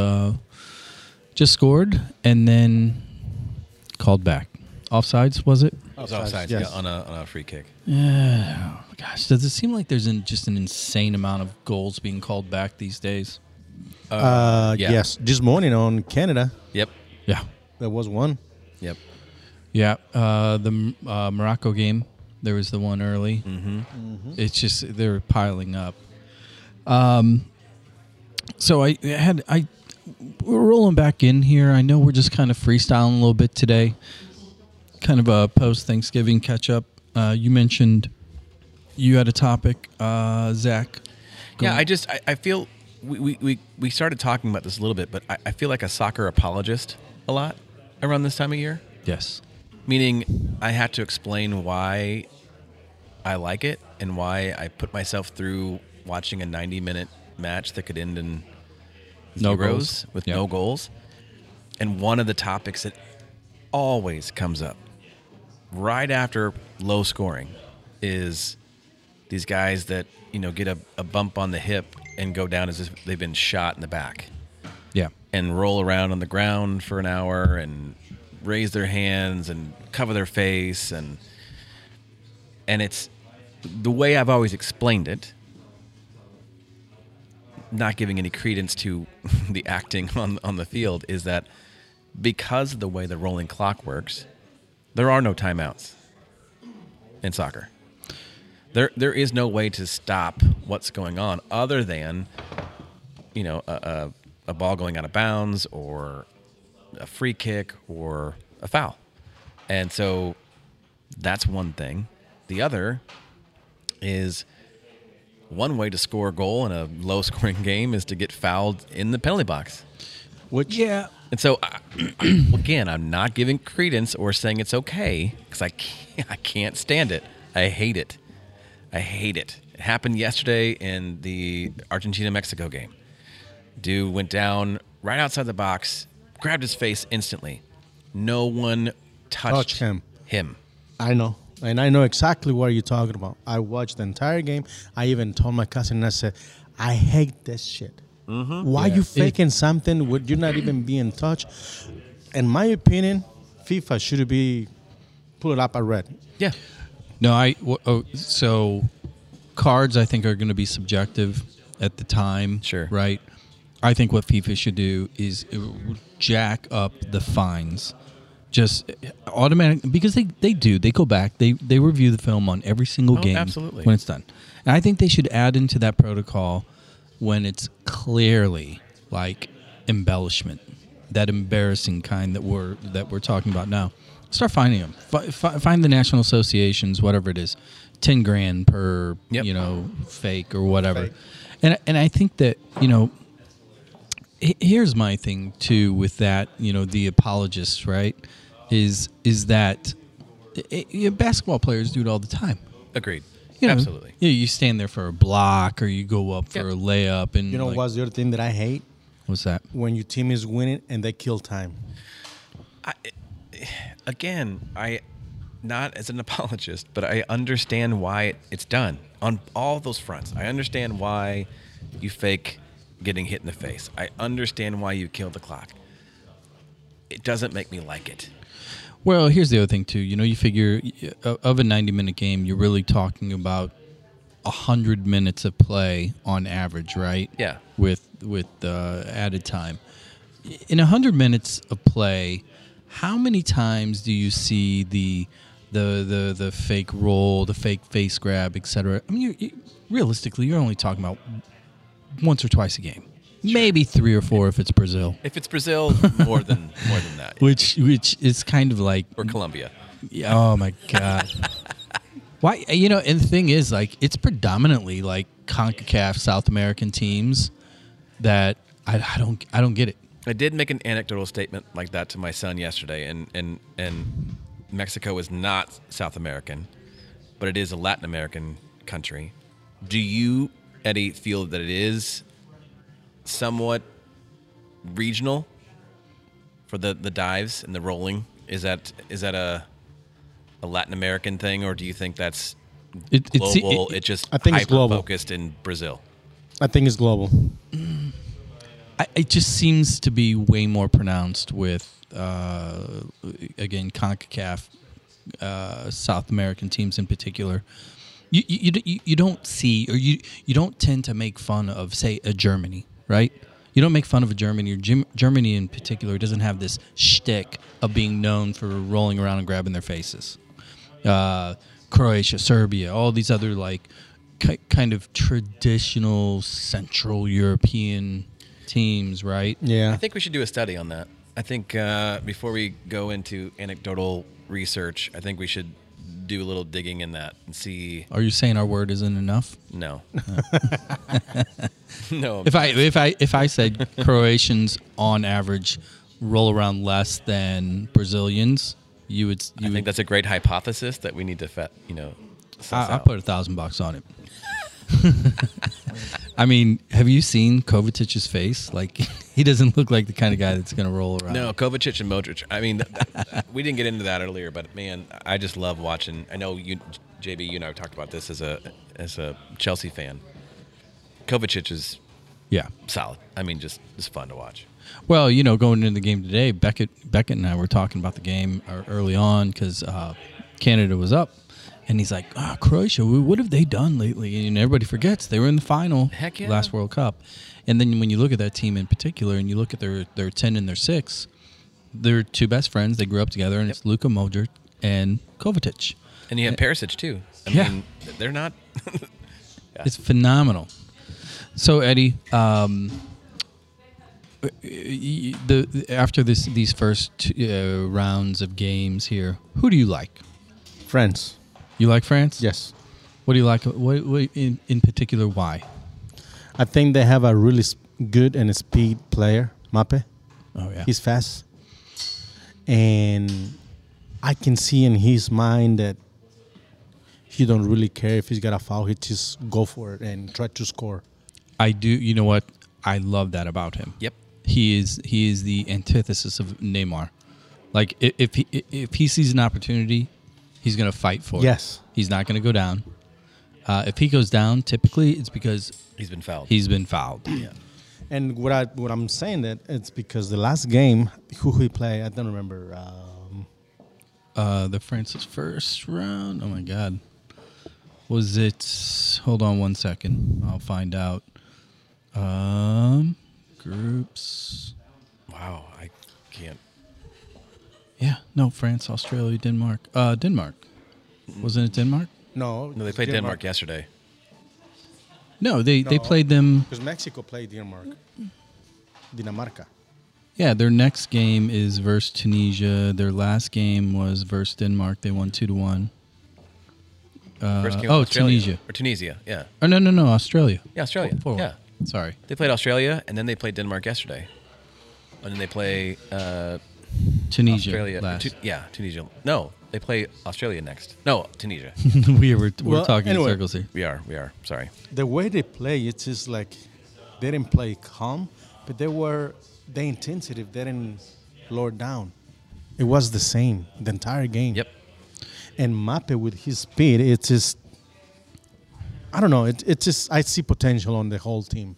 scored and then called back. Offsides, was it? Offsides, yes. Yeah, on a free kick. Yeah. Oh, gosh, does it seem like there's just an insane amount of goals being called back these days? Yes. This morning on Canada. Yep. Yeah. There was one. Yep. Yeah. The Morocco game, there was the one early. Mm-hmm. Mm-hmm. It's just they're piling up. So we're rolling back in here. I know we're just kind of freestyling a little bit today. Kind of a post-Thanksgiving catch-up. You mentioned you had a topic, Zach. Yeah, I feel we started talking about this a little bit, but I feel like a soccer apologist a lot around this time of year. Yes. Meaning I have to explain why I like it and why I put myself through watching a 90-minute match that could end in no goals. And one of the topics that always comes up right after low scoring is these guys that, you know, get a bump on the hip and go down as if they've been shot in the back. Yeah. And roll around on the ground for an hour and raise their hands and cover their face. And it's the way I've always explained it, not giving any credence to the acting on the field, is that because of the way the rolling clock works, there are no timeouts in soccer. There is no way to stop what's going on other than, you know, a ball going out of bounds or a free kick or a foul. And so that's one thing. The other is one way to score a goal in a low-scoring game is to get fouled in the penalty box. Which, yeah. And so, again, I'm not giving credence or saying it's okay because I can't stand it. I hate it. It happened yesterday in the Argentina-Mexico game. Dude went down right outside the box, grabbed his face instantly. No one touched him. I know. And I know exactly what you're talking about. I watched the entire game. I even told my cousin, and I said, I hate this shit. Mm-hmm. Why you faking something when you're not even being touched? In my opinion, FIFA should be put up a red. Yeah. No, so cards I think are going to be subjective at the time. Sure. Right? I think what FIFA should do is jack up the fines. Just automatic, because they go back, they review the film on every single game absolutely. When it's done. And I think they should add into that protocol when it's clearly like embellishment, that embarrassing kind that we're talking about now. Start finding them. Find the national associations, whatever it is, $10,000 per fake or whatever. Fake. And I think that here's my thing too with that. The apologists, right? Is that basketball players do it all the time? Agreed. Absolutely. Yeah, you stand there for a block or you go up for a layup, and what's the other thing that I hate? What's that? When your team is winning and they kill time. I not as an apologist, but I understand why it's done on all those fronts. I understand why you fake getting hit in the face. I understand why you kill the clock. It doesn't make me like it. Well, here's the other thing, too. You figure of a 90-minute game, you're really talking about 100 minutes of play on average, right? Yeah. With added time. In 100 minutes of play, how many times do you see the fake roll, the fake face grab, et cetera? I mean, realistically, you're only talking about once or twice a game. Sure. Maybe three or four if it's Brazil. If it's Brazil, more than that. Yeah. Which is kind of like... Or Colombia. Yeah, oh, my God. Why? And the thing is, like, it's predominantly, like, CONCACAF South American teams that I don't get it. I did make an anecdotal statement like that to my son yesterday, and Mexico is not South American, but it is a Latin American country. Do you, Eddie, feel that it is somewhat regional for the dives and the rolling? Is that a Latin American thing, or do you think that's global? It's just hyper-focused in Brazil. I think it's global. It just seems to be way more pronounced with, again, CONCACAF, South American teams in particular. You don't see, or you don't tend to make fun of, say, a Germany, right? You don't make fun of a Germany, or Germany in particular doesn't have this shtick of being known for rolling around and grabbing their faces. Croatia, Serbia, all these other like kind of traditional Central European teams, right? Yeah. I think we should do a study on that. I think before we go into anecdotal research, I think we should do a little digging in that and see. Are you saying our word isn't enough? No. No. If I said Croatians on average roll around less than Brazilians, you would. I think that's a great hypothesis that we need to I'll put $1,000 on it. I mean, have you seen Kovacic's face? Like, he doesn't look like the kind of guy that's going to roll around. No, Kovacic and Modric. I mean, we didn't get into that earlier, but man, I just love watching. I know you, JB, you and I have talked about this as a Chelsea fan. Kovacic is, solid. I mean, just fun to watch. Well, going into the game today, Beckett and I were talking about the game early on because Canada was up. And he's like, Croatia, what have they done lately? And everybody forgets they were in the final last World Cup. And then when you look at that team in particular and you look at their 10 and their 6, they're two best friends. They grew up together, and it's Luka Modric and Kovacic. And you have Perisic, too. I mean, they're not. It's phenomenal. So, Eddie, after these first rounds of games here, who do you like? France. You like France? Yes. What do you like? What in particular? Why? I think they have a really good and a speed player, Mbappé. Oh yeah, he's fast, and I can see in his mind that he don't really care if he's got a foul. He just go for it and try to score. I do. You know what? I love that about him. Yep. He is the antithesis of Neymar. Like if he sees an opportunity, he's going to fight for it. Yes. He's not going to go down. If he goes down, typically it's because he's been fouled. Yeah. And what I'm saying that it's because the last game who he played, I don't remember. The France's first round. Oh my God. Was it? Hold on one second. I'll find out. Groups. Wow, I can't. Yeah, no, France, Australia, Denmark. Denmark. Wasn't it Denmark? No, they played Denmark yesterday. No, they played them. Because Mexico played Denmark. Dinamarca. Yeah, their next game is versus Tunisia. Their last game was versus Denmark. They won 2-1. Tunisia, yeah. Oh, no, Australia. Yeah, Australia. Forward. Yeah. Sorry. They played Australia, and then they played Denmark yesterday. And then they play Tunisia. Australia last. Tunisia. No, they play Australia next. No, Tunisia. we're talking in circles here. We are. Sorry. The way they play, it's just like they didn't play calm, but the intensity, they didn't lower down. It was the same, the entire game. Yep. And Mbappé with his speed, it's just... I don't know. It's just I see potential on the whole team.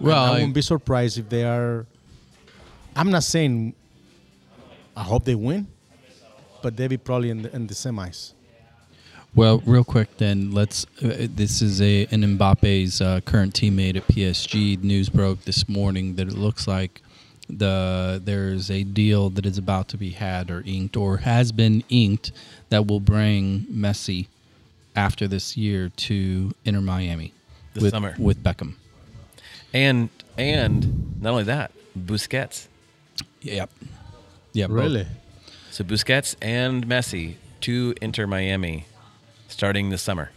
Well, I wouldn't be surprised if they are. I'm not saying I hope they win, but they'll be probably in the semis. Well, real quick then, let's. This is an Mbappe's current teammate at PSG. News broke this morning that it looks like there's a deal that is about to be had or inked or has been inked that will bring Messi after this year to Inter Miami this summer with Beckham. And not only that, Busquets. Yep. Really? Both. So Busquets and Messi to Inter Miami starting this summer.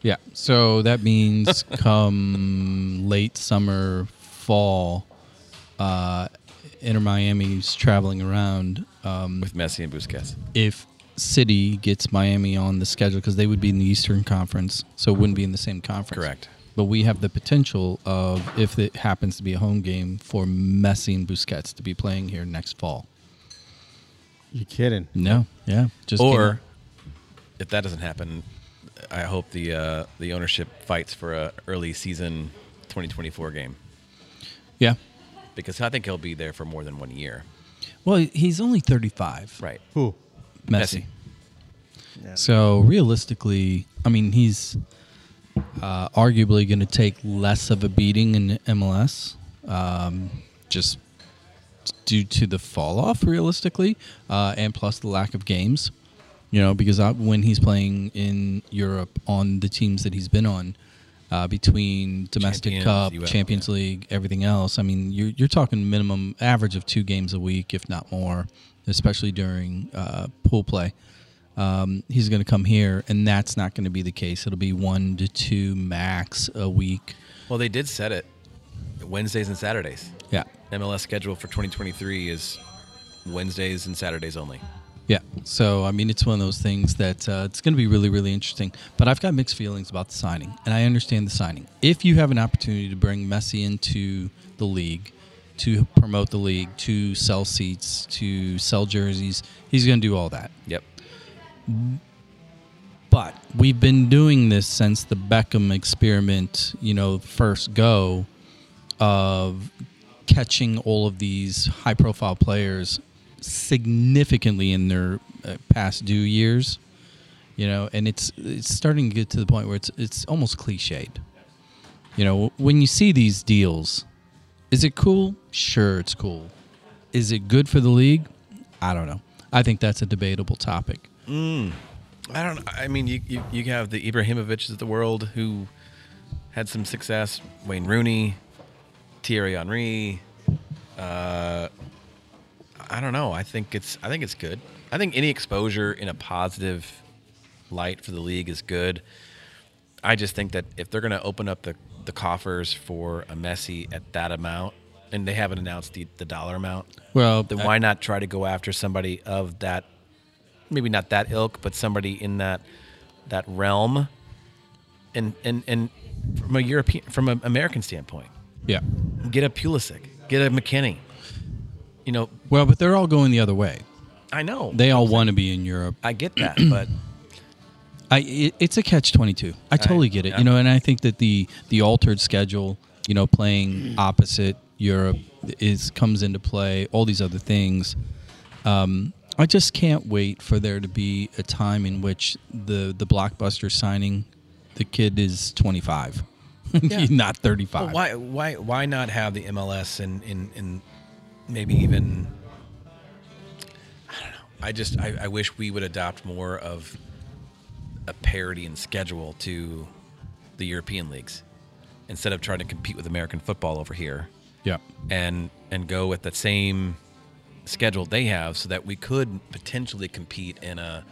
Yeah. So that means come late summer, fall, Inter Miami's traveling around. With Messi and Busquets. If City gets Miami on the schedule because they would be in the Eastern Conference, so it wouldn't be in the same conference. Correct. But we have the potential of, if it happens to be a home game, for Messi and Busquets to be playing here next fall. You kidding? No. Yeah. Just kidding. If that doesn't happen, I hope the ownership fights for a early season 2024 game. Yeah. Because I think he'll be there for more than 1 year. Well, he's only 35. Right. Who? Messi. Yeah. So realistically, I mean, he's arguably going to take less of a beating in MLS, just due to the fall off, realistically, and plus the lack of games. You know, because when he's playing in Europe on the teams that he's been on, between domestic cup, Champions League, everything else, I mean, you're talking minimum average of 2 games a week, if not more. Especially during pool play. He's going to come here, and that's not going to be the case. It'll be 1 to 2 max a week. Well, they did set it Wednesdays and Saturdays. Yeah. MLS schedule for 2023 is Wednesdays and Saturdays only. Yeah. So, I mean, it's one of those things that it's going to be really, really interesting. But I've got mixed feelings about the signing, and I understand the signing. If you have an opportunity to bring Messi into the league, to promote the league, to sell seats, to sell jerseys. He's going to do all that. Yep. But we've been doing this since the Beckham experiment, you know, first go of catching all of these high-profile players significantly in their past due years, you know, and it's starting to get to the point where it's almost cliched. You know, when you see these deals... Is it cool? Sure, it's cool. Is it good for the league? I don't know. I think that's a debatable topic. I don't know. I mean, you have the Ibrahimovichs of the world who had some success, Wayne Rooney, Thierry Henry. I don't know. I think it's good. I think any exposure in a positive light for the league is good. I just think that if they're going to open up the coffers for a Messi at that amount, and they haven't announced the dollar amount, well, then why not try to go after somebody of that, maybe not that ilk, but somebody in that realm, and from a European, from an American standpoint, yeah, get a Pulisic, get a McKinney, you know. Well, but they're all going the other way. I know they all want to be in Europe. I get that, but. It's a catch-22. I totally get it, you know, and I think that the altered schedule, you know, playing opposite Europe comes into play. All these other things, I just can't wait for there to be a time in which the blockbuster signing, the kid is 25, yeah. not 35. Well, why not have the MLS and maybe even I don't know. I wish we would adopt more of a parity in schedule to the European leagues instead of trying to compete with American football over here. Yeah. And go with the same schedule they have so that we could potentially compete in a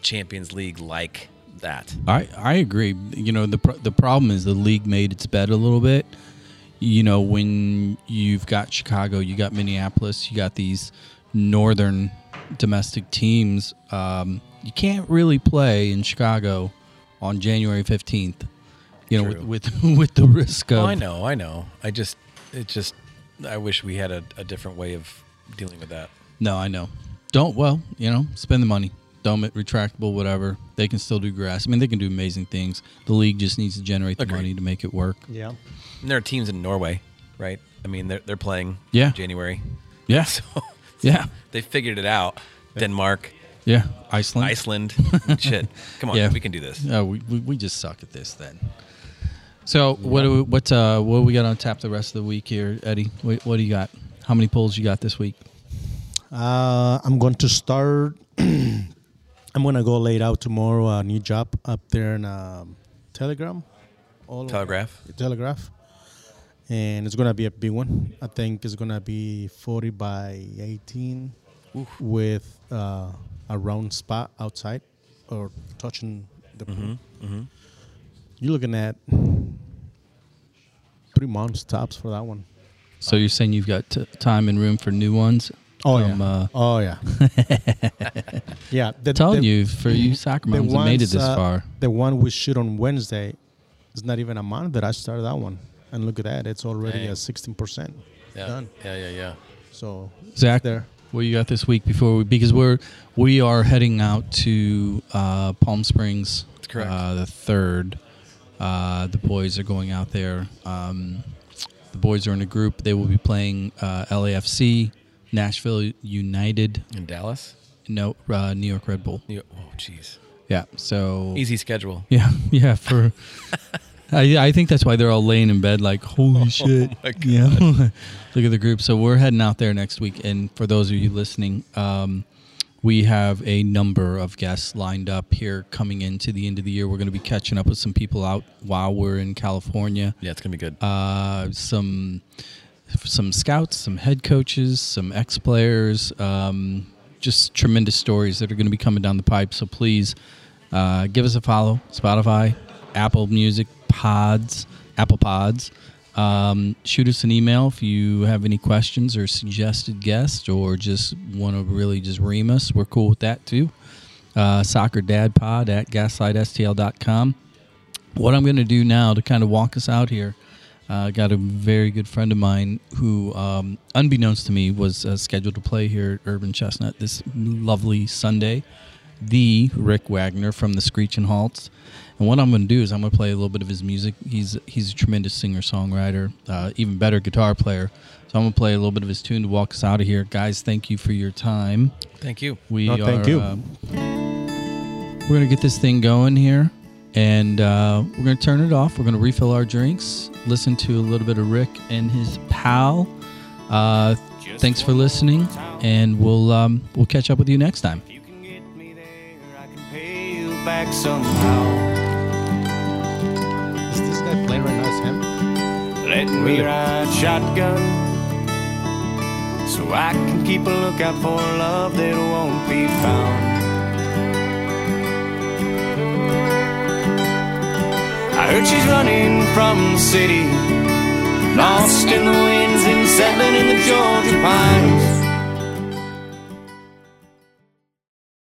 Champions League like that. I agree. You know, the problem is the league made its bed a little bit. You know, when you've got Chicago, you got Minneapolis, you got these northern domestic teams, you can't really play in Chicago on January 15th, you know, with the risk of. Oh, I know. I wish we had a different way of dealing with that. No, I know. You know, spend the money. Dome it, retractable, whatever. They can still do grass. I mean, they can do amazing things. The league just needs to generate the money to make it work. Yeah. And there are teams in Norway, right? I mean, they're playing in January. Yeah. So they figured it out. Yeah. Denmark. Yeah, Iceland. Shit. Come on, we can do this. No, we just suck at this then. So what do we got on tap the rest of the week here, Eddie? What do you got? How many polls you got this week? I'm going to start. I'm going to go lay out tomorrow a new job up there in Telegraph. And it's going to be a big one. I think it's going to be 40 by 18 with... a round spot outside or touching the pool. Mm-hmm. You're looking at 3 months tops for that one. So you're saying you've got time and room for new ones? Oh yeah. Yeah. I'm telling you, soccer moms have made it this far. The one we shoot on Wednesday is not even a month that I started that one. And look at that. It's already at 16% done. Yeah. So Zach, there. What you got this week before because we are heading out to Palm Springs. That's correct. The 3rd. The boys are going out there. The boys are in a group. They will be playing LAFC, Nashville United, in Dallas. No, New York Red Bull. Oh, jeez. Yeah. So easy schedule. Yeah. For I think that's why they're all laying in bed like, holy shit. Oh my God. Yeah. Look at the group. So we're heading out there next week. And for those of you listening, we have a number of guests lined up here coming into the end of the year. We're going to be catching up with some people out while we're in California. Yeah, it's going to be good. Some scouts, some head coaches, some ex-players, just tremendous stories that are going to be coming down the pipe. So please give us a follow, Spotify, Apple Music, Apple Pods. Shoot us an email if you have any questions or suggested guests or just want to really just ream us. We're cool with that too. SoccerDadPod@GaslightSTL.com. What I'm going to do now to kind of walk us out here, I got a very good friend of mine who, unbeknownst to me, was scheduled to play here at Urban Chestnut this lovely Sunday. The Rick Wagner from the Screeching Halts. And what I'm going to do is I'm going to play a little bit of his music. He's a tremendous singer-songwriter, even better guitar player. So I'm going to play a little bit of his tune to walk us out of here. Guys, thank you for your time. Thank you. We're going to get this thing going here, and we're going to turn it off. We're going to refill our drinks, listen to a little bit of Rick and his pal. Thanks for listening, and we'll catch up with you next time. Back somehow. Is this guy playing right now? It's him. let me ride shotgun, so I can keep a lookout for love that won't be found. I heard she's running from the city, lost in the winds and settling in the joy.